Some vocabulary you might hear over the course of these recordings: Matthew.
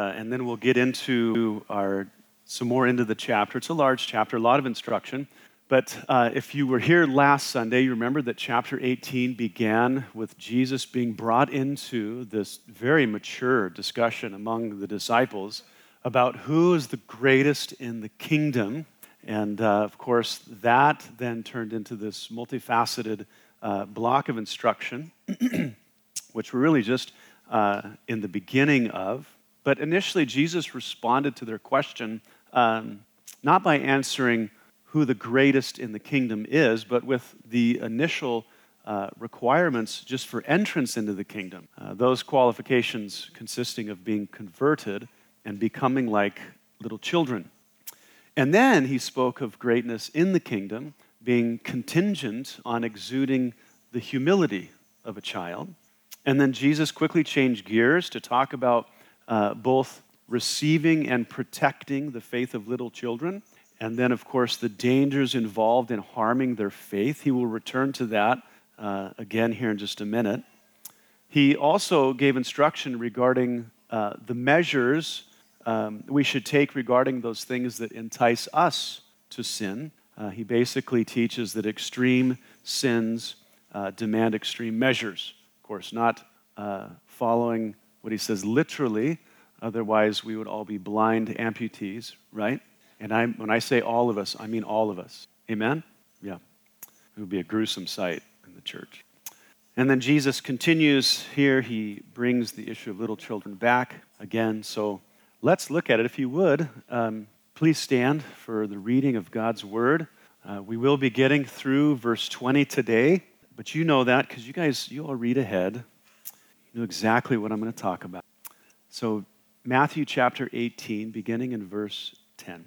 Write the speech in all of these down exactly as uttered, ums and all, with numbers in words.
Uh, and then we'll get into our some more into the chapter. It's a large chapter, a lot of instruction. But uh, if you were here last Sunday, you remember that chapter eighteen began with Jesus being brought into this very mature discussion among the disciples about who is the greatest in the kingdom. And uh, of course, that then turned into this multifaceted uh, block of instruction, which we're really just uh, in the beginning of. But initially, Jesus responded to their question, um, not by answering who the greatest in the kingdom is, but with the initial uh, requirements just for entrance into the kingdom. Uh, those qualifications consisting of being converted and becoming like little children. And then he spoke of greatness in the kingdom being contingent on exuding the humility of a child. And then Jesus quickly changed gears to talk about Uh, both receiving and protecting the faith of little children, and then, of course, the dangers involved in harming their faith. He will return to that uh, again here in just a minute. He also gave instruction regarding uh, the measures um, we should take regarding those things that entice us to sin. Uh, he basically teaches that extreme sins uh, demand extreme measures. Of course, not uh, following what he says literally, otherwise we would all be blind amputees, right? And I, when I say all of us, I mean all of us. Amen? Yeah. It would be a gruesome sight in the church. And then Jesus continues here. He brings the issue of little children back again. So let's look at it. If you would, um, please stand for the reading of God's word. Uh, we will be getting through verse twenty today, but you know that because you guys, you all read ahead. You know exactly what I'm going to talk about. So Matthew chapter eighteen, beginning in verse ten.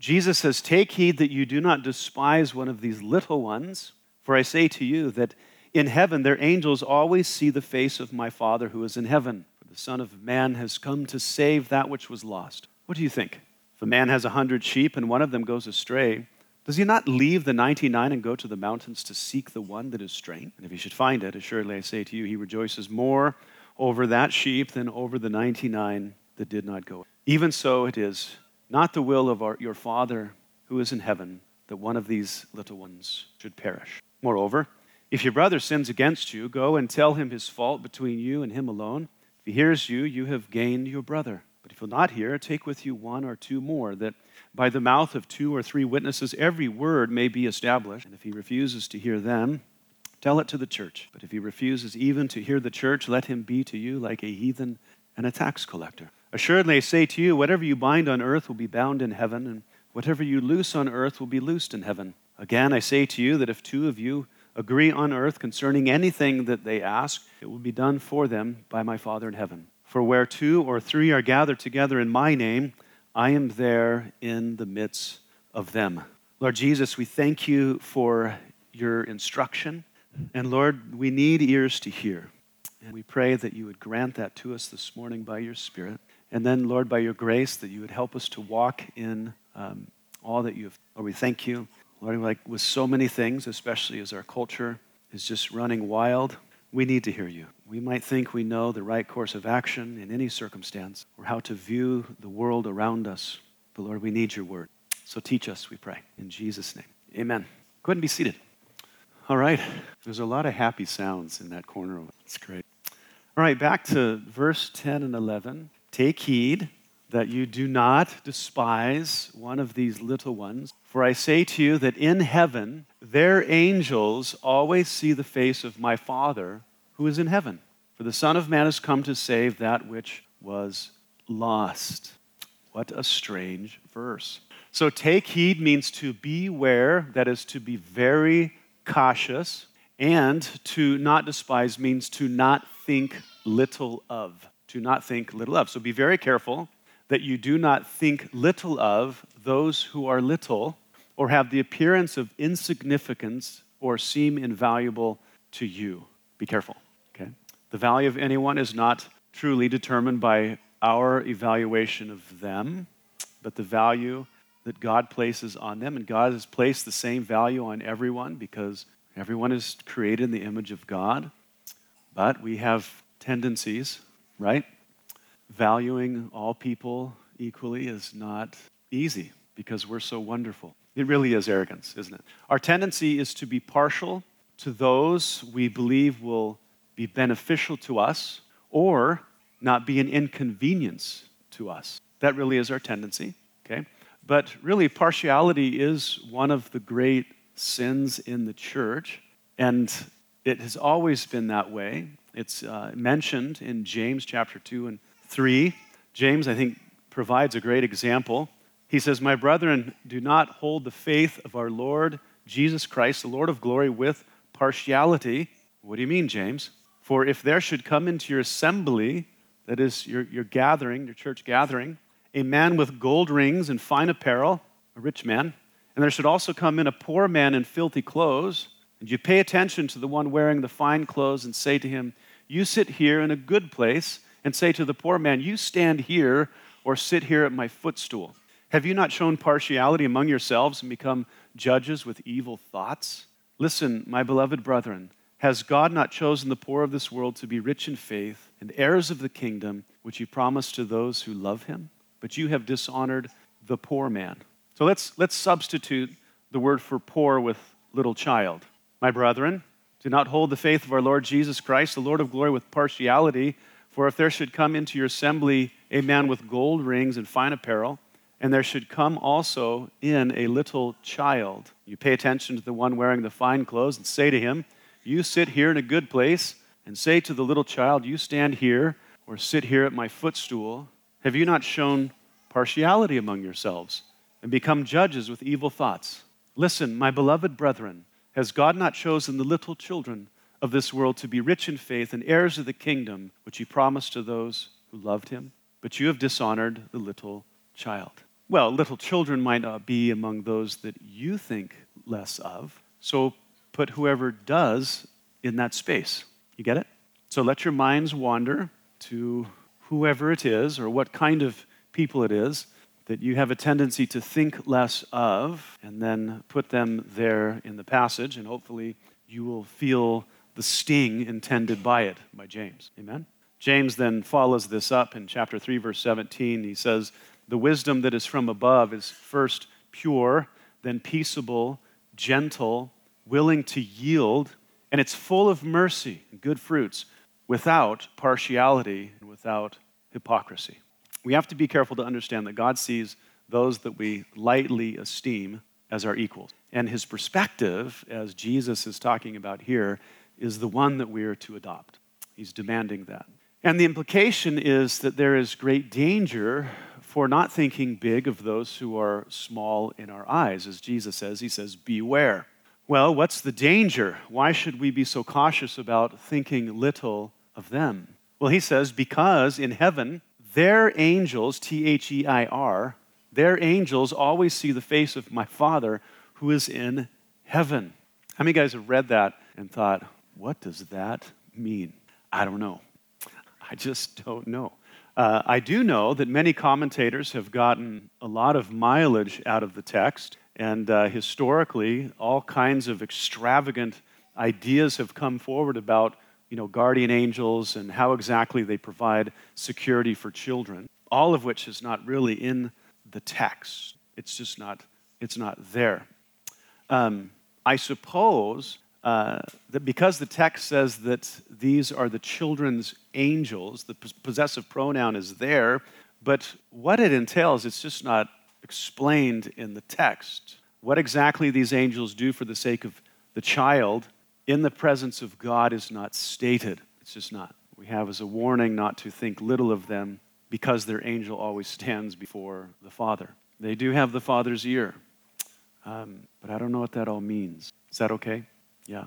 Jesus says, "Take heed that you do not despise one of these little ones, for I say to you that in heaven their angels always see the face of my Father who is in heaven. For the Son of Man has come to save that which was lost." What do you think? If a man has a hundred sheep and one of them goes astray, does he not leave the ninety-nine and go to the mountains to seek the one that is straying? And if he should find it, assuredly I say to you, he rejoices more over that sheep than over the ninety-nine that did not go. Even so it is not the will of our, your Father who is in heaven that one of these little ones should perish. Moreover, if your brother sins against you, go and tell him his fault between you and him alone. If he hears you, you have gained your brother. But if he will not hear, take with you one or two more, that by the mouth of two or three witnesses every word may be established. And if he refuses to hear them, tell it to the church. But if he refuses even to hear the church, let him be to you like a heathen and a tax collector. Assuredly, I say to you, whatever you bind on earth will be bound in heaven, and whatever you loose on earth will be loosed in heaven. Again, I say to you that if two of you agree on earth concerning anything that they ask, it will be done for them by my Father in heaven. For where two or three are gathered together in my name, I am there in the midst of them. Lord Jesus, we thank you for your instruction. And Lord, we need ears to hear. And we pray that you would grant that to us this morning by your Spirit. And then, Lord, by your grace, that you would help us to walk in um, all that you have. Lord, we thank you. Lord, like with so many things, especially as our culture is just running wild, we need to hear you. We might think we know the right course of action in any circumstance or how to view the world around us. But Lord, we need your word. So teach us, we pray. In Jesus' name, amen. Go ahead and be seated. All right. There's a lot of happy sounds in that corner. It's great. All right, back to verse ten and eleven. "Take heed that you do not despise one of these little ones. For I say to you that in heaven, their angels always see the face of my Father who is in heaven. For the Son of Man has come to save that which was lost." What a strange verse. So take heed means to beware, that is to be very cautious, and to not despise means to not think little of. To not think little of. So be very careful that you do not think little of those who are little or have the appearance of insignificance or seem invaluable to you. Be careful, okay? The value of anyone is not truly determined by our evaluation of them, but the value that God places on them. And God has placed the same value on everyone because everyone is created in the image of God. But we have tendencies, right? valuing all people equally is not easy because we're so wonderful. It really is arrogance, isn't it? Our tendency is to be partial to those we believe will be beneficial to us or not be an inconvenience to us. That really is our tendency, okay? But really, partiality is one of the great sins in the church, and it has always been that way. It's uh, mentioned in James chapter two and three. James, I think, provides a great example. He says, "My brethren, do not hold the faith of our Lord Jesus Christ, the Lord of glory, with partiality." What do you mean, James? "For if there should come into your assembly," that is your, your gathering, your church gathering, "a man with gold rings and fine apparel," a rich man, "and there should also come in a poor man in filthy clothes, and you pay attention to the one wearing the fine clothes and say to him, 'You sit here in a good place,' and say to the poor man, 'You stand here or sit here at my footstool.' Have you not shown partiality among yourselves and become judges with evil thoughts? Listen, my beloved brethren, has God not chosen the poor of this world to be rich in faith and heirs of the kingdom which he promised to those who love him? But you have dishonored the poor man." So let's let's substitute the word for poor with little child. "My brethren, do not hold the faith of our Lord Jesus Christ, the Lord of glory, with partiality. For if there should come into your assembly a man with gold rings and fine apparel, and there should come also in a little child, you pay attention to the one wearing the fine clothes and say to him, 'You sit here in a good place,' and say to the little child, 'You stand here or sit here at my footstool.' Have you not shown partiality among yourselves and become judges with evil thoughts? Listen, my beloved brethren, has God not chosen the little children of this world to be rich in faith and heirs of the kingdom which he promised to those who loved him? But you have dishonored the little child." Well, little children might not be among those that you think less of, so put whoever does in that space. You get it? So let your minds wander to whoever it is or what kind of people it is that you have a tendency to think less of, and then put them there in the passage, and hopefully you will feel the sting intended by it, by James. Amen? James then follows this up in chapter three, verse seventeen. He says, "The wisdom that is from above is first pure, then peaceable, gentle, willing to yield, and it's full of mercy and good fruits, without partiality and without hypocrisy." We have to be careful to understand that God sees those that we lightly esteem as our equals. And his perspective, as Jesus is talking about here, is the one that we are to adopt. He's demanding that. And the implication is that there is great danger for not thinking big of those who are small in our eyes. As Jesus says, he says, "Beware." Well, what's the danger? Why should we be so cautious about thinking little of them? Well, he says, because in heaven, their angels, T H E I R, their angels always see the face of my Father who is in heaven. How many of you guys have read that and thought, what does that mean? I don't know. I just don't know. Uh, I do know that many commentators have gotten a lot of mileage out of the text, and uh, historically, all kinds of extravagant ideas have come forward about, you know, guardian angels and how exactly they provide security for children, all of which is not really in the text. It's just not, it's not there. Um, I suppose Uh, that because the text says that these are the children's angels, the possessive pronoun is there, but what it entails, it's just not explained in the text. What exactly these angels do for the sake of the child in the presence of God is not stated. It's just not. We have as a warning not to think little of them because their angel always stands before the Father. They do have the Father's ear, um, but I don't know what that all means. Is that okay? Yeah.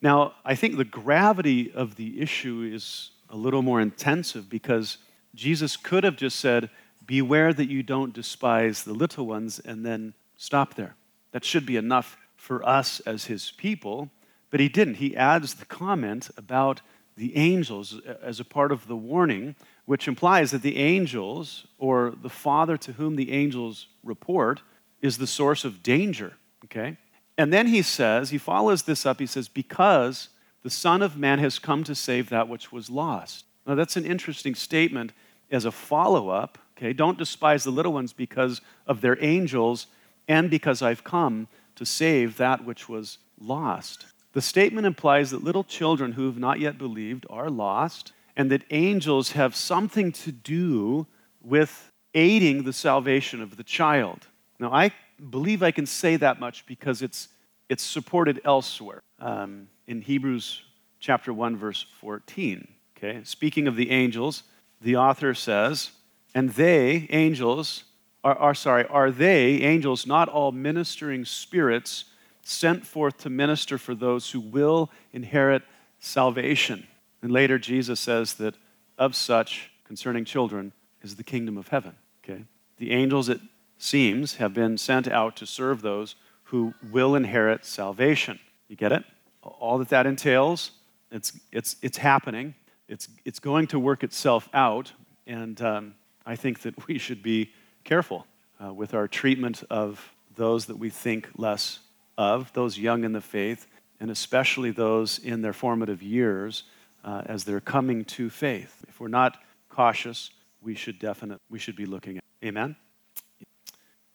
Now, I think the gravity of the issue is a little more intensive because Jesus could have just said, "Beware that you don't despise the little ones," and then stop there. That should be enough for us as his people, but he didn't. He adds the comment about the angels as a part of the warning, which implies that the angels, or the Father to whom the angels report, is the source of danger, okay? And then he says, he follows this up, he says, because the Son of Man has come to save that which was lost. Now that's an interesting statement as a follow-up, okay, don't despise the little ones because of their angels and because I've come to save that which was lost. The statement implies that little children who have not yet believed are lost and that angels have something to do with aiding the salvation of the child. Now, I believe I can say that much because it's it's supported elsewhere. Um, in Hebrews chapter one, verse fourteen, okay? Speaking of the angels, the author says, and they, angels, are, are sorry, are they, angels, not all ministering spirits sent forth to minister for those who will inherit salvation? And later Jesus says that of such, concerning children, is the kingdom of heaven, okay? The angels, it seems, have been sent out to serve those who will inherit salvation. You get it? All that that entails, it's it's it's happening. It's it's going to work itself out, and um, I think that we should be careful uh, with our treatment of those that we think less of, those young in the faith, and especially those in their formative years uh, as they're coming to faith. If we're not cautious, we should definitely we should be looking at. Amen.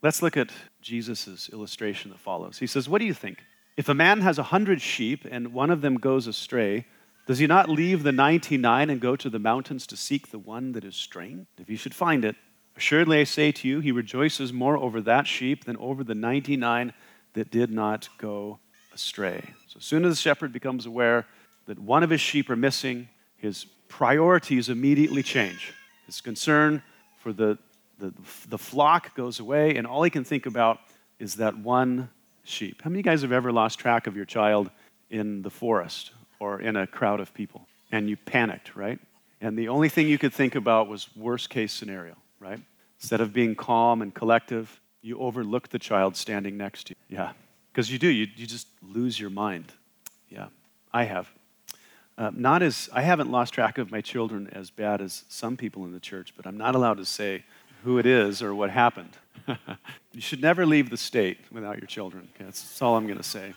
Let's look at Jesus' illustration that follows. He says, what do you think? If a man has a hundred sheep and one of them goes astray, does he not leave the ninety-nine and go to the mountains to seek the one that is straying? If you should find it, assuredly I say to you, he rejoices more over that sheep than over the ninety-nine that did not go astray. So as soon as the shepherd becomes aware that one of his sheep are missing, his priorities immediately change. His concern for the The, the flock goes away, and all he can think about is that one sheep. How many of you guys have ever lost track of your child in the forest or in a crowd of people? And you panicked, right? And the only thing you could think about was worst case scenario, right? Instead of being calm and collective, you overlook the child standing next to you. Yeah, because you do. You, you just lose your mind. Yeah, I have. Uh, not as I haven't lost track of my children as bad as some people in the church, but I'm not allowed to say who it is or what happened. You should never leave the state without your children. Okay, that's all I'm going to say.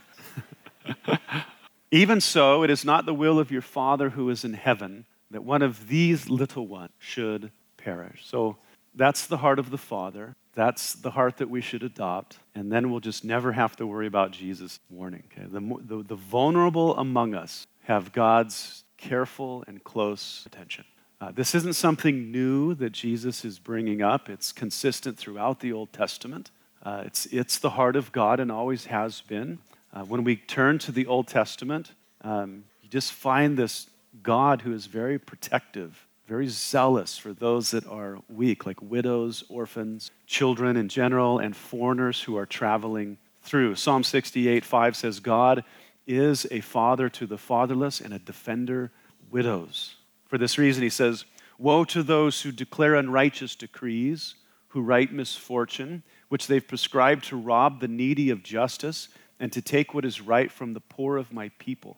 Even so, it is not the will of your Father who is in heaven that one of these little ones should perish. So that's the heart of the Father. That's the heart that we should adopt. And then we'll just never have to worry about Jesus' warning. Okay? The, the, the vulnerable among us have God's careful and close attention. Uh, this isn't something new that Jesus is bringing up. It's consistent throughout the Old Testament. Uh, it's, it's the heart of God and always has been. Uh, when we turn to the Old Testament, um, you just find this God who is very protective, very zealous for those that are weak, like widows, orphans, children in general, and foreigners who are traveling through. Psalm sixty-eight, five says, God is a father to the fatherless and a defender of widows. For this reason, he says, woe to those who declare unrighteous decrees, who write misfortune, which they've prescribed to rob the needy of justice and to take what is right from the poor of my people,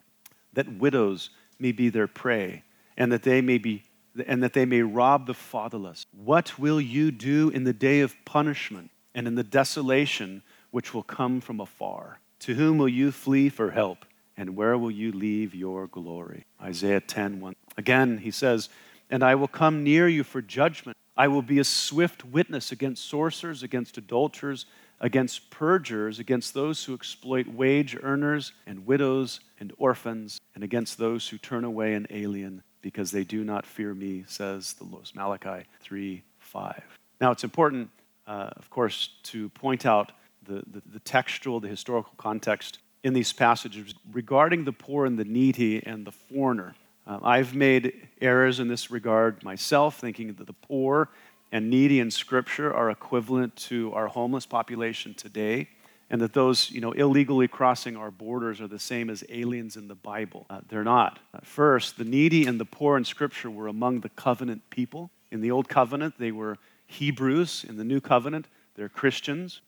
that widows may be their prey and that they may be, and that they may rob the fatherless. What will you do in the day of punishment and in the desolation which will come from afar? To whom will you flee for help? And where will you leave your glory? Isaiah ten, one. Again, he says, and I will come near you for judgment. I will be a swift witness against sorcerers, against adulterers, against perjurers, against those who exploit wage earners and widows and orphans, and against those who turn away an alien because they do not fear me, says the Lord. Malachi three, five. Now, it's important, uh, of course, to point out the, the, the textual, the historical context in these passages regarding the poor and the needy and the foreigner. Uh, I've made errors in this regard myself, thinking that the poor and needy in Scripture are equivalent to our homeless population today, and that those, you know, illegally crossing our borders are the same as aliens in the Bible. Uh, they're not. Uh, first, the needy and the poor in Scripture were among the covenant people. In the Old Covenant, they were Hebrews. In the New Covenant, they're Christians.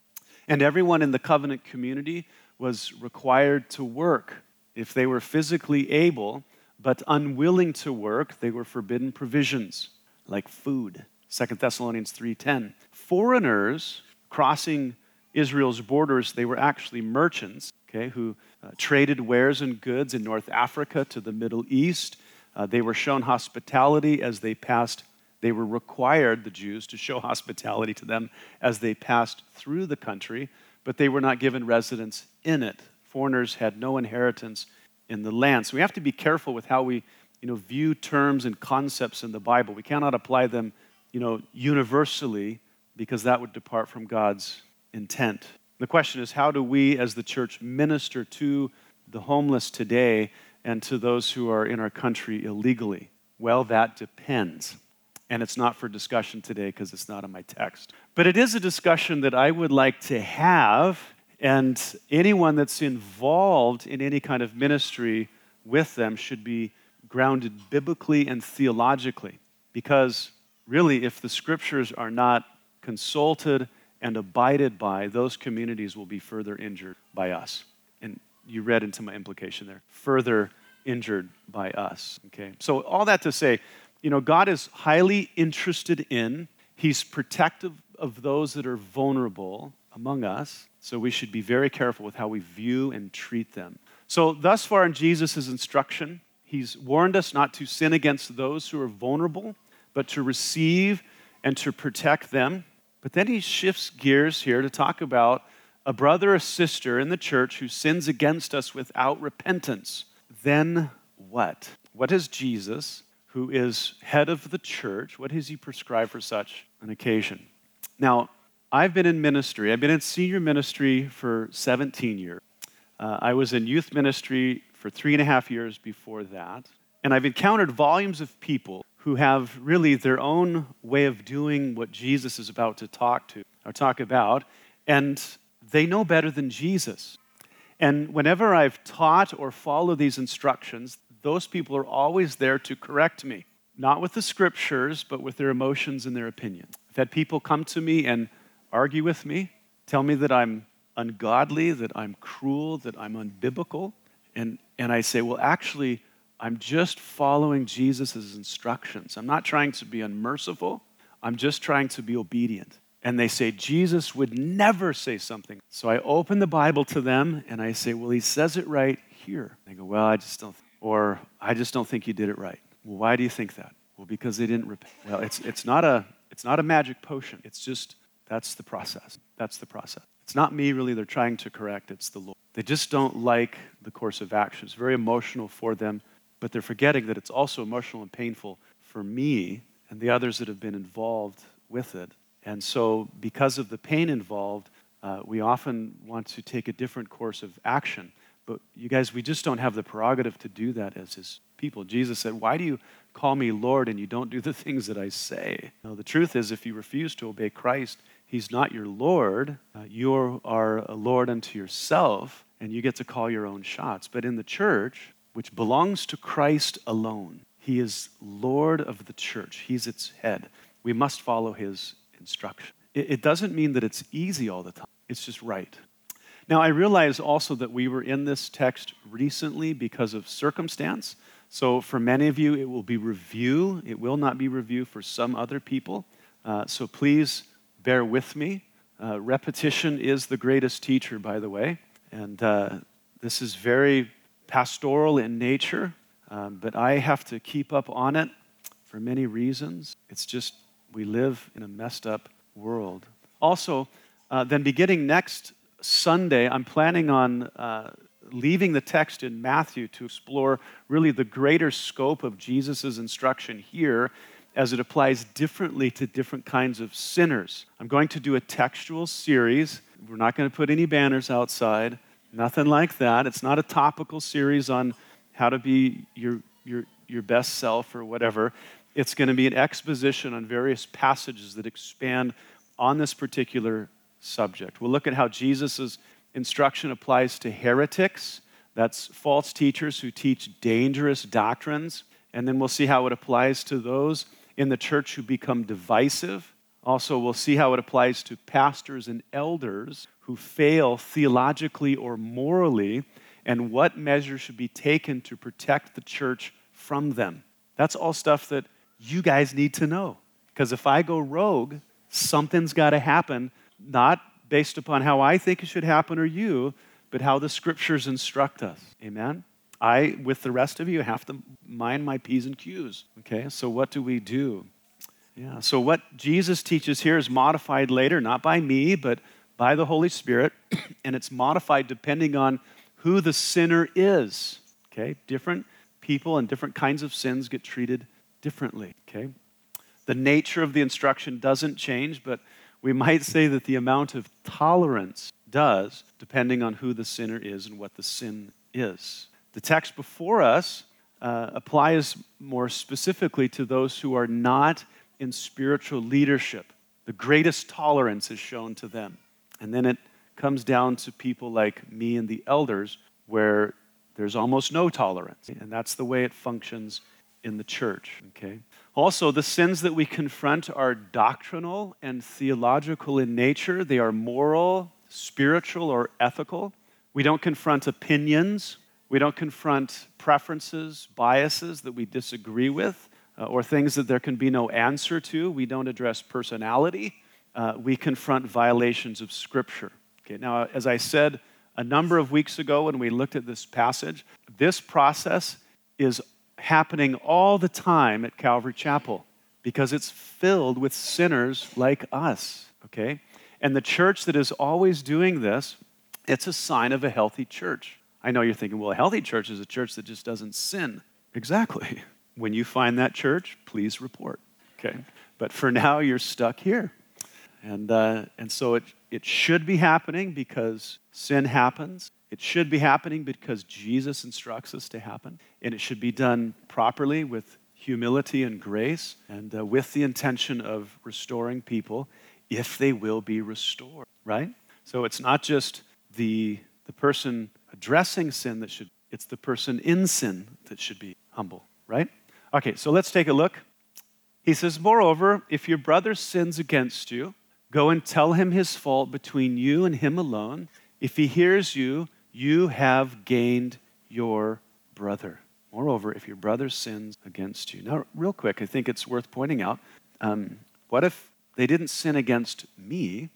And everyone in the covenant community was required to work. If they were physically able but unwilling to work, they were forbidden provisions like food. Second Thessalonians three ten. Foreigners crossing Israel's borders, they were actually merchants, okay, who uh, traded wares and goods in North Africa to the Middle East. Uh, they were shown hospitality as they passed They were required, the Jews, to show hospitality to them as they passed through the country, but they were not given residence in it. Foreigners had no inheritance in the land. So we have to be careful with how we, you know, view terms and concepts in the Bible. We cannot apply them, you know, universally, because that would depart from God's intent. The question is, how do we as the church minister to the homeless today and to those who are in our country illegally? Well, that depends. And it's not for discussion today because it's not in my text. But it is a discussion that I would like to have, and anyone that's involved in any kind of ministry with them should be grounded biblically and theologically, because really, if the scriptures are not consulted and abided by, those communities will be further injured by us. And you read into my implication there, further injured by us, okay? So all that to say, you know, God is highly interested in, he's protective of those that are vulnerable among us, so we should be very careful with how we view and treat them. So thus far in Jesus' instruction, he's warned us not to sin against those who are vulnerable, but to receive and to protect them. But then he shifts gears here to talk about a brother or sister in the church who sins against us without repentance. Then what? What is Jesus, who is head of the church, what has he prescribed for such an occasion? Now, I've been in ministry. I've been in senior ministry for seventeen years. Uh, I was in youth ministry for three and a half years before that. And I've encountered volumes of people who have really their own way of doing what Jesus is about to talk to or talk about, and they know better than Jesus. And whenever I've taught or followed these instructions, those people are always there to correct me, not with the scriptures, but with their emotions and their opinion. I've had people come to me and argue with me, tell me that I'm ungodly, that I'm cruel, that I'm unbiblical, and, and I say, well, actually, I'm just following Jesus' instructions. I'm not trying to be unmerciful. I'm just trying to be obedient. And they say, Jesus would never say something. So I open the Bible to them and I say, well, he says it right here. They go, well, I just don't, th- or I just don't think you did it right. Well, why do you think that? Well, because they didn't repent. Well, it's it's not a it's not a magic potion. It's just, that's the process. That's the process. It's not me really they're trying to correct. It's the Lord. They just don't like the course of action. It's very emotional for them. But they're forgetting that it's also emotional and painful for me and the others that have been involved with it. And so because of the pain involved, uh, we often want to take a different course of action. But you guys, we just don't have the prerogative to do that as his people. Jesus said, why do you call me Lord and you don't do the things that I say? No, the truth is, if you refuse to obey Christ, he's not your Lord. Uh, you are a Lord unto yourself, and you get to call your own shots. But in the church, which belongs to Christ alone. He is Lord of the church. He's its head. We must follow his instruction. It doesn't mean that it's easy all the time. It's just right. Now, I realize also that we were in this text recently because of circumstance. So for many of you, it will be review. It will not be review for some other people. Uh, so please bear with me. Uh, repetition is the greatest teacher, by the way. And uh, this is very pastoral in nature, um, but I have to keep up on it for many reasons. It's just, we live in a messed up world. Also, uh, then beginning next Sunday, I'm planning on uh, leaving the text in Matthew to explore really the greater scope of Jesus' instruction here as it applies differently to different kinds of sinners. I'm going to do a textual series. We're not going to put any banners outside. Nothing like that. It's not a topical series on how to be your your your best self or whatever. It's going to be an exposition on various passages that expand on this particular subject. We'll look at how Jesus' instruction applies to heretics. That's false teachers who teach dangerous doctrines. And then we'll see how it applies to those in the church who become divisive. Also, we'll see how it applies to pastors and elders who fail theologically or morally, and what measures should be taken to protect the church from them. That's all stuff that you guys need to know. Because if I go rogue, something's got to happen, not based upon how I think it should happen or you, but how the scriptures instruct us. Amen? I, with the rest of you, have to mind my P's and Q's. Okay, so what do we do? Yeah, so what Jesus teaches here is modified later, not by me, but by the Holy Spirit, and it's modified depending on who the sinner is, okay? Different people and different kinds of sins get treated differently, okay? The nature of the instruction doesn't change, but we might say that the amount of tolerance does, depending on who the sinner is and what the sin is. The text before us uh, applies more specifically to those who are not in spiritual leadership. The greatest tolerance is shown to them. And then it comes down to people like me and the elders, where there's almost no tolerance. And that's the way it functions in the church, okay? Also, the sins that we confront are doctrinal and theological in nature. They are moral, spiritual, or ethical. We don't confront opinions. We don't confront preferences, biases that we disagree with, uh, or things that there can be no answer to. We don't address personality. Uh, we confront violations of Scripture. Okay, now, as I said a number of weeks ago when we looked at this passage, this process is happening all the time at Calvary Chapel because it's filled with sinners like us, okay? And the church that is always doing this, it's a sign of a healthy church. I know you're thinking, well, a healthy church is a church that just doesn't sin. Exactly. When you find that church, please report, okay? But for now, you're stuck here. And uh, and so it, it should be happening because sin happens. It should be happening because Jesus instructs us to happen. And it should be done properly with humility and grace and uh, with the intention of restoring people if they will be restored, right? So it's not just the the person addressing sin that should, it's the person in sin that should be humble, right? Okay, so let's take a look. He says, moreover, if your brother sins against you, go and tell him his fault between you and him alone. If he hears you, you have gained your brother. Moreover, if your brother sins against you. Now, real quick, I think it's worth pointing out, um, what if they didn't sin against me?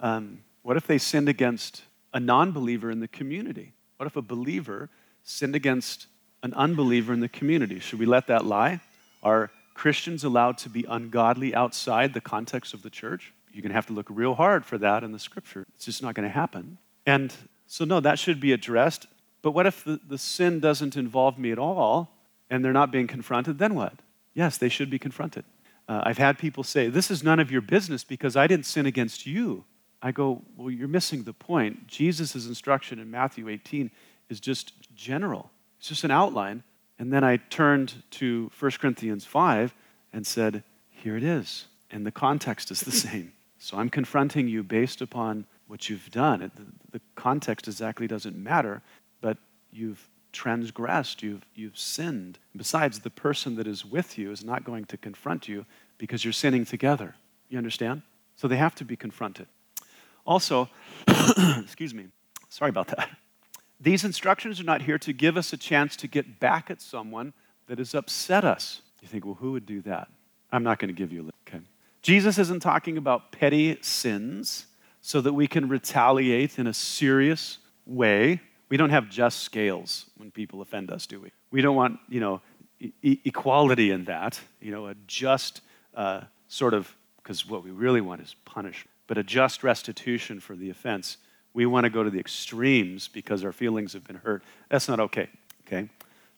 Um, what if they sinned against a non-believer in the community? What if a believer sinned against an unbeliever in the community? Should we let that lie? Are Christians allowed to be ungodly outside the context of the church? You're going to have to look real hard for that in the Scripture. It's just not going to happen. And so, no, that should be addressed. But what if the, the sin doesn't involve me at all and they're not being confronted? Then what? Yes, they should be confronted. Uh, I've had people say, this is none of your business because I didn't sin against you. I go, well, you're missing the point. Jesus' instruction in Matthew eighteen is just general. It's just an outline. And then I turned to First Corinthians five and said, here it is. And the context is the same. So I'm confronting you based upon what you've done. The context exactly doesn't matter, but you've transgressed, you've, you've sinned. Besides, the person that is with you is not going to confront you because you're sinning together. You understand? So they have to be confronted. Also, excuse me, sorry about that. These instructions are not here to give us a chance to get back at someone that has upset us. You think, well, who would do that? I'm not going to give you a list, okay? Jesus isn't talking about petty sins so that we can retaliate in a serious way. We don't have just scales when people offend us, do we? We don't want, you know, e- equality in that, you know, a just uh, sort of, because what we really want is punishment, but a just restitution for the offense. We want to go to the extremes because our feelings have been hurt. That's not okay, okay?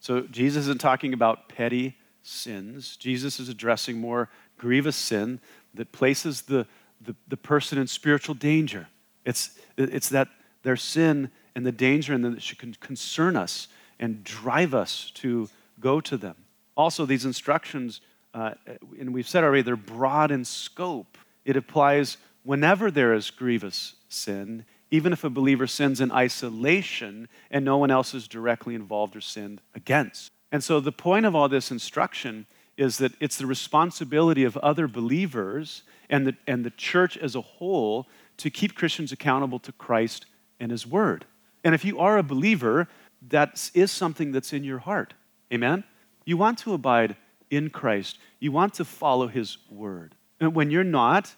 So Jesus isn't talking about petty sins. Jesus is addressing more grievous sin that places the, the, the person in spiritual danger. It's, it's that their sin and the danger in them that should concern us and drive us to go to them. Also, these instructions, uh, and we've said already, they're broad in scope. It applies whenever there is grievous sin, even if a believer sins in isolation and no one else is directly involved or sinned against. And so the point of all this instruction is that it's the responsibility of other believers and the, and the church as a whole to keep Christians accountable to Christ and his word. And if you are a believer, that is something that's in your heart. Amen? You want to abide in Christ. You want to follow his word. And when you're not,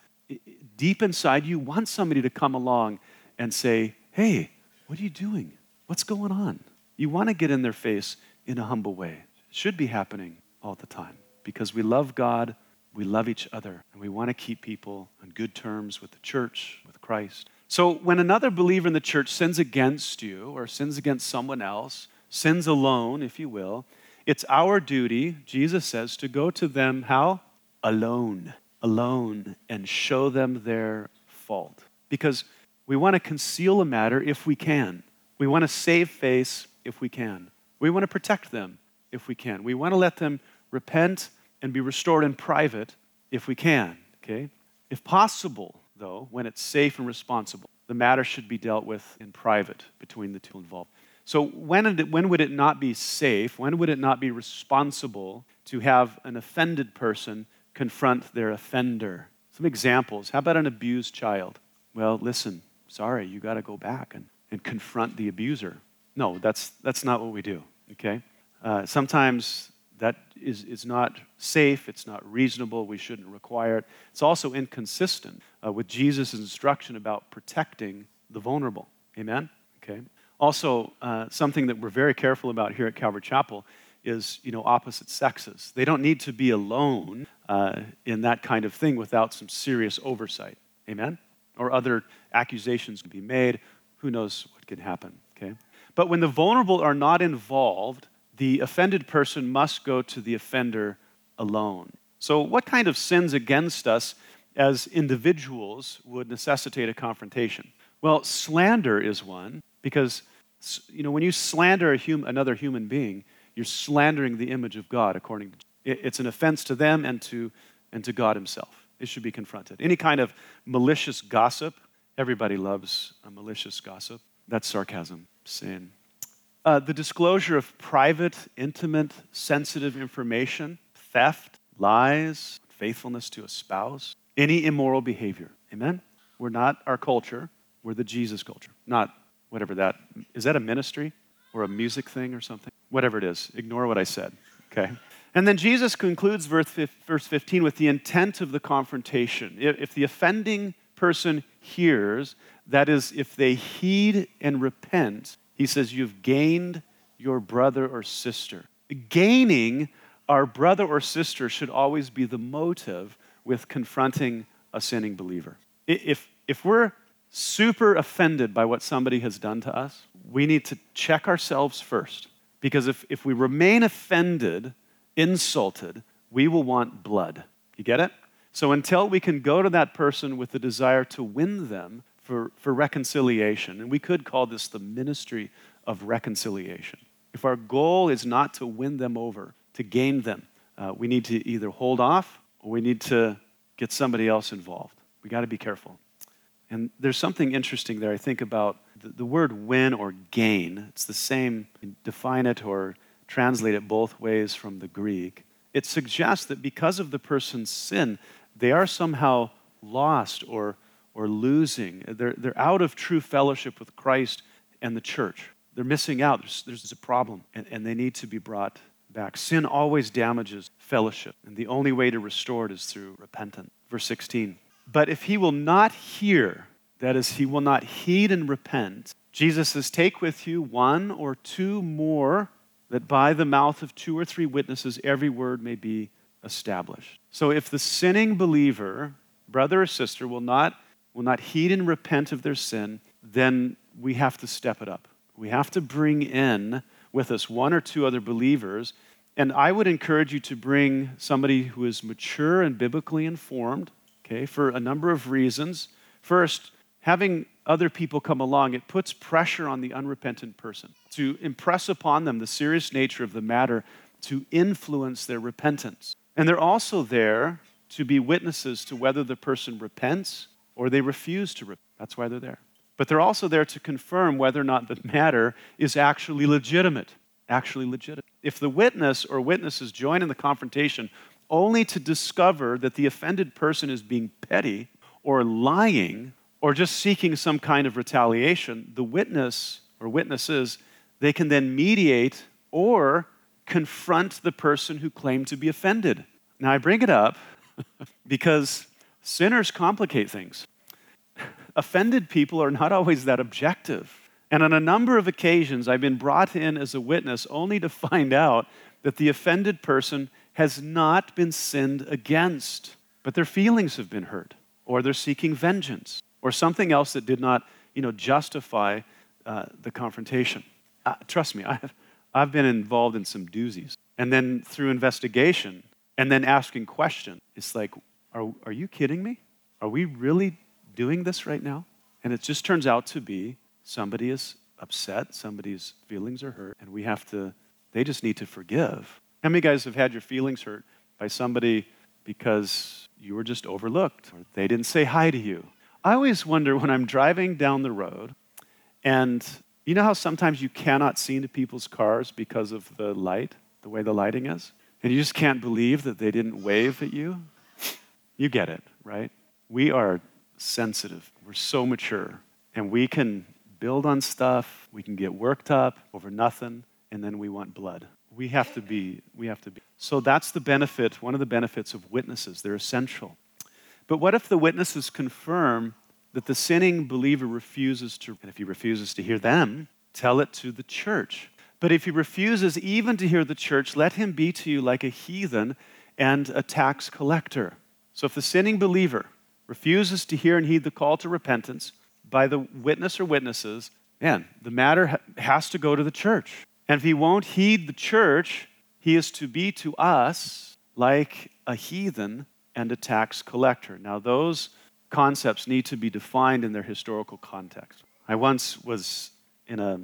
deep inside you want somebody to come along and say, hey, what are you doing? What's going on? You want to get in their face in a humble way. It should be happening all the time because we love God, We love each other, and we want to keep people on good terms with the church, with Christ. So when another believer in the church sins against you or sins against someone else, sins alone, if you will, it's our duty, Jesus says, to go to them, how? Alone, alone, and show them their fault. Because we want to conceal a matter if we can. We want to save face if we can. We want to protect them if we can. We want to let them repent and be restored in private if we can, okay? If possible, though, when it's safe and responsible, the matter should be dealt with in private between the two involved. So when, when would it not be safe, when would it not be responsible to have an offended person confront their offender? Some examples. How about an abused child? Well, listen, sorry, you got to go back and, and confront the abuser. No, that's that's not what we do, okay? Uh, sometimes that is, is not safe, it's not reasonable, we shouldn't require it. It's also inconsistent uh, with Jesus' instruction about protecting the vulnerable, amen? Okay. Also, uh, something that we're very careful about here at Calvary Chapel is, you know, opposite sexes. They don't need to be alone uh, in that kind of thing without some serious oversight, amen? Or other accusations can be made, who knows what can happen, okay? But when the vulnerable are not involved, the offended person must go to the offender alone. So what kind of sins against us as individuals would necessitate a confrontation? Well, slander is one, because you know when you slander a hum- another human being, you're slandering the image of God. According to it's an offense to them and to and to God Himself. It should be confronted. Any kind of malicious gossip, everybody loves a malicious gossip. That's sarcasm, sin. Uh, the disclosure of private, intimate, sensitive information, theft, lies, faithfulness to a spouse, any immoral behavior. Amen? We're not our culture. We're the Jesus culture, not whatever that. Is that a ministry or a music thing or something? Whatever it is, ignore what I said, okay? And then Jesus concludes verse fifteen with the intent of the confrontation. If the offending person hears, that is, if they heed and repent, He says, you've gained your brother or sister. Gaining our brother or sister should always be the motive with confronting a sinning believer. If, if we're super offended by what somebody has done to us, we need to check ourselves first. Because if, if we remain offended, insulted, we will want blood. You get it? So until we can go to that person with the desire to win them, For, for reconciliation. And we could call this the ministry of reconciliation. If our goal is not to win them over, to gain them, uh, we need to either hold off or we need to get somebody else involved. We got to be careful. And there's something interesting there, I think, about the, the word win or gain. It's the same, define it or translate it both ways from the Greek. It suggests that because of the person's sin, they are somehow lost or or losing. They're, they're out of true fellowship with Christ and the church. They're missing out. There's, there's a problem, and, and they need to be brought back. Sin always damages fellowship, and the only way to restore it is through repentance. Verse sixteen, but if he will not hear, that is, he will not heed and repent, Jesus says, take with you one or two more, that by the mouth of two or three witnesses every word may be established. So if the sinning believer, brother or sister, will not will not heed and repent of their sin, then we have to step it up. We have to bring in with us one or two other believers, and I would encourage you to bring somebody who is mature and biblically informed, okay, for a number of reasons. First, having other people come along, it puts pressure on the unrepentant person to impress upon them the serious nature of the matter to influence their repentance. And they're also there to be witnesses to whether the person repents or they refuse to repent. That's why they're there. But they're also there to confirm whether or not the matter is actually legitimate, actually legitimate. If the witness or witnesses join in the confrontation only to discover that the offended person is being petty or lying or just seeking some kind of retaliation, the witness or witnesses, they can then mediate or confront the person who claimed to be offended. Now, I bring it up because sinners complicate things. Offended people are not always that objective. And on a number of occasions, I've been brought in as a witness only to find out that the offended person has not been sinned against, but their feelings have been hurt, or they're seeking vengeance, or something else that did not, you know, justify uh, the confrontation. Uh, trust me, I've, I've been involved in some doozies. And then through investigation, and then asking questions, it's like, are, are you kidding me? Are we really doing this right now? And it just turns out to be somebody is upset, somebody's feelings are hurt, and we have to, they just need to forgive. How many of you guys have had your feelings hurt by somebody because you were just overlooked, or they didn't say hi to you? I always wonder when I'm driving down the road, and you know how sometimes you cannot see into people's cars because of the light, the way the lighting is? And you just can't believe that they didn't wave at you? You get it, right? We are sensitive. We're so mature. And we can build on stuff. We can get worked up over nothing. And then we want blood. We have to be, we have to be. So that's the benefit, one of the benefits of witnesses. They're essential. But what if the witnesses confirm that the sinning believer refuses to, and if he refuses to hear them, tell it to the church. But if he refuses even to hear the church, let him be to you like a heathen and a tax collector. So if the sinning believer refuses to hear and heed the call to repentance by the witness or witnesses, man, the matter ha- has to go to the church. And if he won't heed the church, he is to be to us like a heathen and a tax collector. Now, those concepts need to be defined in their historical context. I once was in a,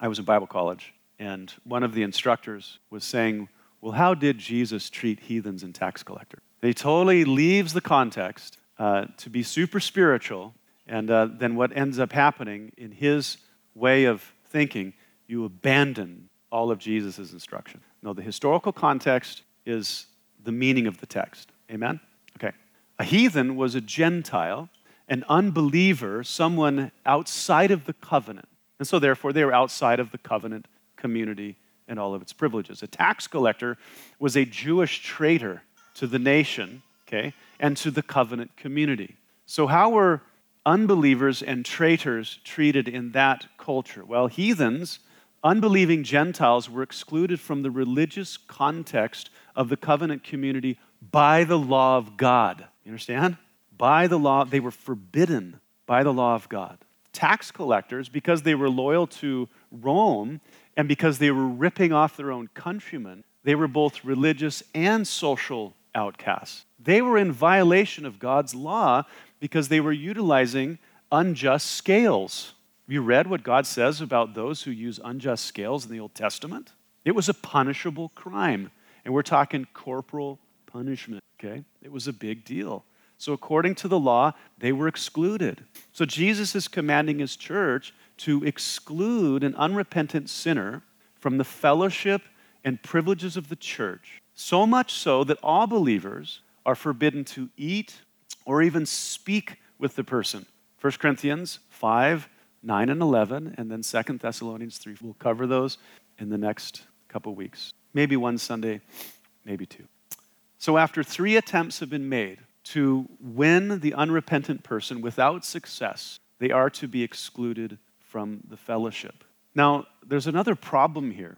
I was in Bible college, and one of the instructors was saying, well, how did Jesus treat heathens and tax collectors? And he totally leaves the context uh, to be super spiritual, and uh, then what ends up happening in his way of thinking, you abandon all of Jesus' instruction. No, the historical context is the meaning of the text. Amen? Okay. A heathen was a Gentile, an unbeliever, someone outside of the covenant. And so therefore, they were outside of the covenant community and all of its privileges. A tax collector was a Jewish traitor to the nation, okay, and to the covenant community. So how were unbelievers and traitors treated in that culture? Well, heathens, unbelieving Gentiles, were excluded from the religious context of the covenant community by the law of God. You understand? By the law, they were forbidden by the law of God. Tax collectors, because they were loyal to Rome and because they were ripping off their own countrymen, they were both religious and social outcasts. They were in violation of God's law because they were utilizing unjust scales. Have you read what God says about those who use unjust scales in the Old Testament? It was a punishable crime, and we're talking corporal punishment, okay? It was a big deal. So according to the law, they were excluded. So Jesus is commanding his church to exclude an unrepentant sinner from the fellowship and privileges of the church, so much so that all believers are forbidden to eat or even speak with the person. First Corinthians five, nine and eleven, and then Second Thessalonians three. We'll cover those in the next couple weeks. Maybe one Sunday, maybe two. So after three attempts have been made to win the unrepentant person without success, they are to be excluded from the fellowship. Now, there's another problem here,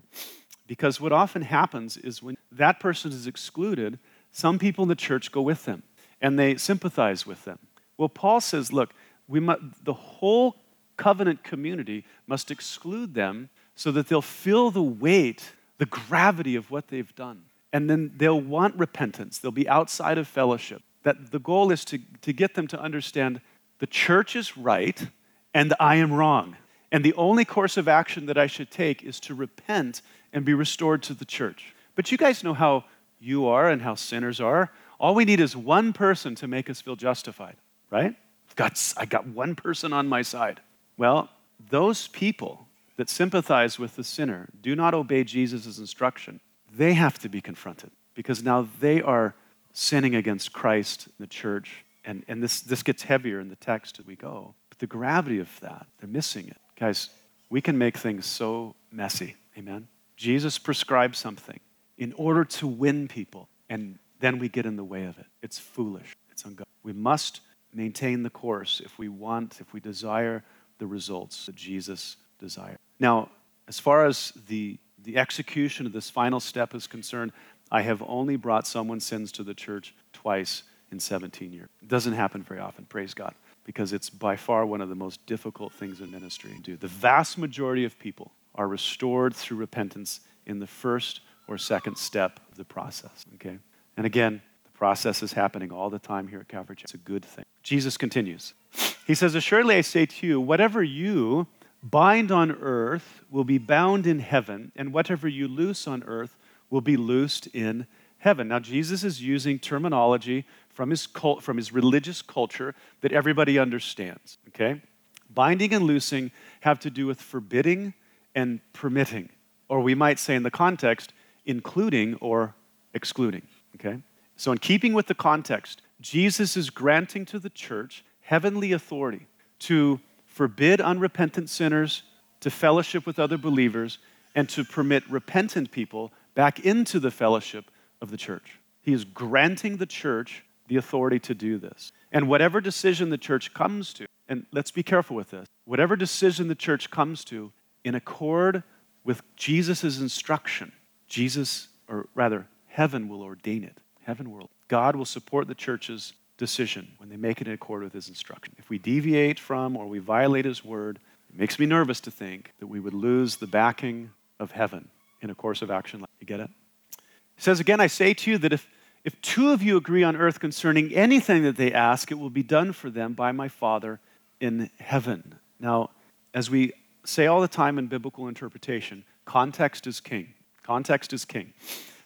because what often happens is when that person is excluded, some people in the church go with them, and they sympathize with them. Well, Paul says, look, we must, the whole covenant community must exclude them so that they'll feel the weight, the gravity of what they've done. And then they'll want repentance. They'll be outside of fellowship. That the goal is to, to get them to understand the church is right and I am wrong. And the only course of action that I should take is to repent and be restored to the church. But you guys know how you are and how sinners are. All we need is one person to make us feel justified, right? I've got, I got one person on my side. Well, those people that sympathize with the sinner, do not obey Jesus' instruction, they have to be confronted, because now they are sinning against Christ, the church, and, and this, this gets heavier in the text as we go. But the gravity of that, they're missing it. Guys, we can make things so messy, amen? Jesus prescribed something in order to win people, and then we get in the way of it. It's foolish, it's ungodly. We must maintain the course if we want, if we desire the results that Jesus desired. Now, as far as the, the execution of this final step is concerned, I have only brought someone's sins to the church twice in seventeen years. It doesn't happen very often, praise God, because it's by far one of the most difficult things in ministry to do. The vast majority of people are restored through repentance in the first or second step of the process, okay? And again, the process is happening all the time here at Calvary Chapel. It's a good thing. Jesus continues. He says, "Assuredly I say to you, whatever you bind on earth will be bound in heaven, and whatever you loose on earth will be loosed in heaven." Now, Jesus is using terminology from his cult, from his religious culture that everybody understands, okay? Binding and loosing have to do with forbidding and permitting, or we might say in the context, including or excluding, okay? So in keeping with the context, Jesus is granting to the church heavenly authority to forbid unrepentant sinners to fellowship with other believers and to permit repentant people back into the fellowship of the church. He is granting the church the authority to do this. And whatever decision the church comes to, and let's be careful with this, whatever decision the church comes to in accord with Jesus' instruction, Jesus, or rather, heaven will ordain it. Heaven will. God will support the church's decision when they make it in accord with his instruction. If we deviate from or we violate his word, it makes me nervous to think that we would lose the backing of heaven in a course of action. You get it? He says, "Again, I say to you that if, if two of you agree on earth concerning anything that they ask, it will be done for them by my Father in heaven." Now, as we say all the time in biblical interpretation, context is king. Context is king.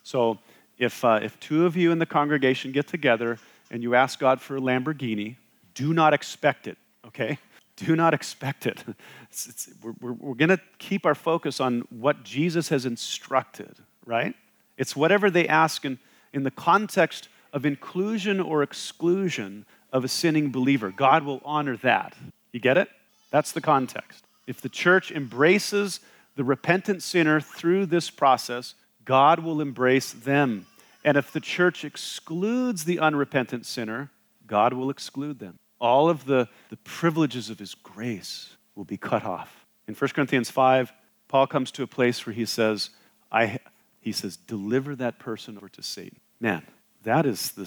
So if uh, if two of you in the congregation get together and you ask God for a Lamborghini, do not expect it, okay? Do not expect it. It's, it's, we're we're going to keep our focus on what Jesus has instructed, right? It's whatever they ask in, in the context of inclusion or exclusion of a sinning believer. God will honor that. You get it? That's the context. If the church embraces the repentant sinner through this process, God will embrace them. And if the church excludes the unrepentant sinner, God will exclude them. All of the, the privileges of his grace will be cut off. In First Corinthians five, Paul comes to a place where he says, I... He says, deliver that person over to Satan. Man, that is the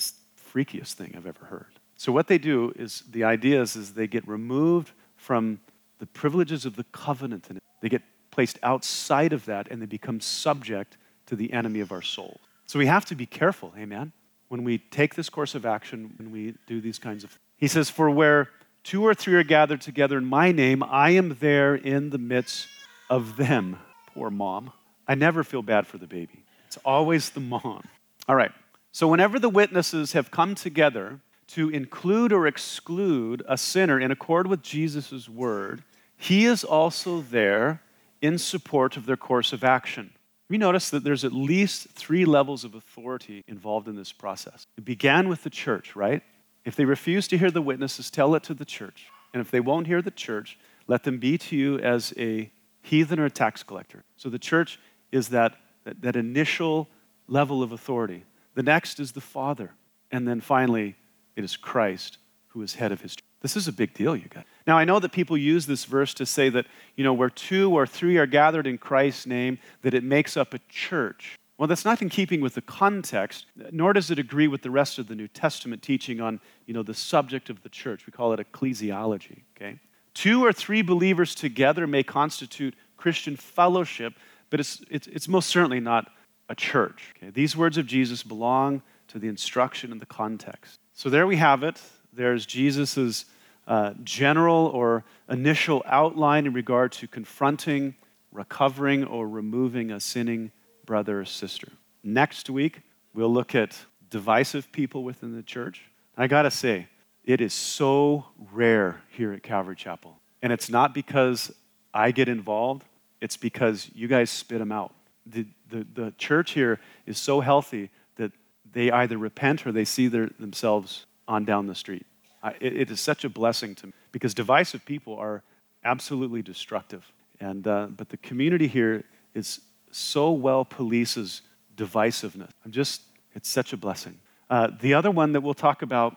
freakiest thing I've ever heard. So what they do is, the idea is, is they get removed from the privileges of the covenant. And they get placed outside of that, and they become subject to the enemy of our soul. So we have to be careful, amen, when we take this course of action, when we do these kinds of things. He says, "For where two or three are gathered together in my name, I am there in the midst of them." Poor mom. I never feel bad for the baby. It's always the mom. All right. So whenever the witnesses have come together to include or exclude a sinner in accord with Jesus' word, he is also there in support of their course of action. We notice that there's at least three levels of authority involved in this process. It began with the church, right? If they refuse to hear the witnesses, tell it to the church. And if they won't hear the church, let them be to you as a heathen or a tax collector. So the church is that, that, that initial level of authority. The next is the Father. And then finally, it is Christ who is head of his church. This is a big deal, you guys. Now, I know that people use this verse to say that, you know, where two or three are gathered in Christ's name, that it makes up a church. Well, that's not in keeping with the context, nor does it agree with the rest of the New Testament teaching on, you know, the subject of the church. We call it ecclesiology, okay? Two or three believers together may constitute Christian fellowship, but it's, it's, it's most certainly not a church. Okay? These words of Jesus belong to the instruction and the context. So there we have it. There's Jesus' uh, general or initial outline in regard to confronting, recovering, or removing a sinning brother or sister. Next week, we'll look at divisive people within the church. I gotta say, it is so rare here at Calvary Chapel. And it's not because I get involved. It's because you guys spit them out. The, the, the church here is so healthy that they either repent or they see their, themselves on down the street. I, it, it is such a blessing to me because divisive people are absolutely destructive. And uh, but the community here is so well polices divisiveness. I'm just, it's such a blessing. Uh, the other one that we'll talk about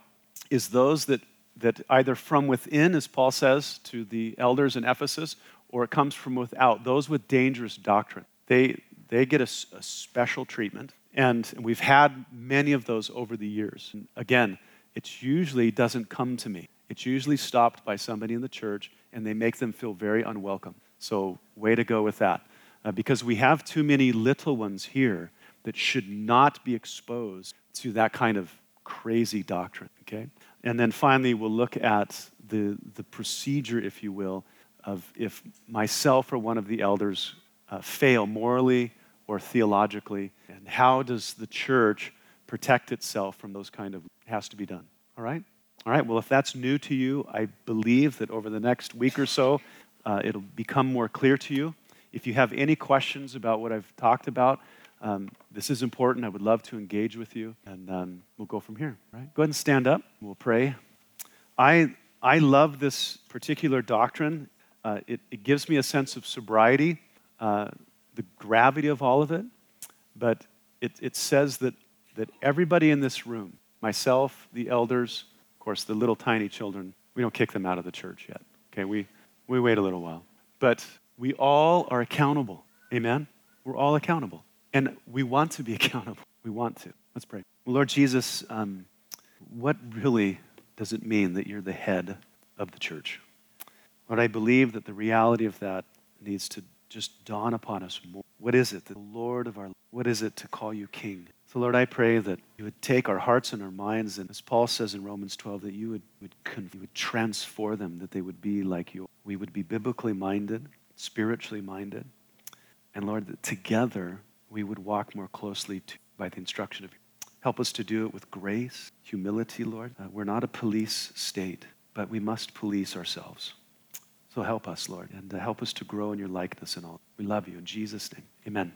is those that, that either from within, as Paul says to the elders in Ephesus, or it comes from without, those with dangerous doctrine. They, they get a, a special treatment, And we've had many of those over the years. And again, it usually doesn't come to me. It's usually stopped by somebody in the church, and they make them feel very unwelcome. So way to go with that. Uh, because we have too many little ones here that should not be exposed to that kind of crazy doctrine, okay? And then finally, we'll look at the, the procedure, if you will, of if myself or one of the elders uh, fail morally or theologically, and how does the church protect itself from those kind of, has to be done, all right? All right, well, if that's new to you, I believe that over the next week or so, uh, it'll become more clear to you. If you have any questions about what I've talked about, um, this is important. I would love to engage with you, and um, we'll go from here, right? Go ahead and stand up. We'll pray. I I love this particular doctrine. Uh, it, it gives me a sense of sobriety, uh, the gravity of all of it, but it, it says that, that everybody in this room, myself, the elders, of course, the little tiny children, we don't kick them out of the church yet, okay? We we wait a little while. But we all are accountable, amen? We're all accountable, and we want to be accountable. We want to. Let's pray. Lord Jesus, um, what really does it mean that you're the head of the church? Lord, I believe that the reality of that needs to just dawn upon us more. What is it, the Lord of our life? What is it to call you King? So Lord, I pray that you would take our hearts and our minds, and as Paul says in Romans twelve, that you would, would, you would transform them, that they would be like you. We would be biblically minded, spiritually minded, and Lord, that together we would walk more closely to, by the instruction of you. Help us to do it with grace, humility, Lord. Uh, we're not a police state, but we must police ourselves. So help us, Lord, and uh, help us to grow in your likeness and all. We love you in Jesus' name, amen.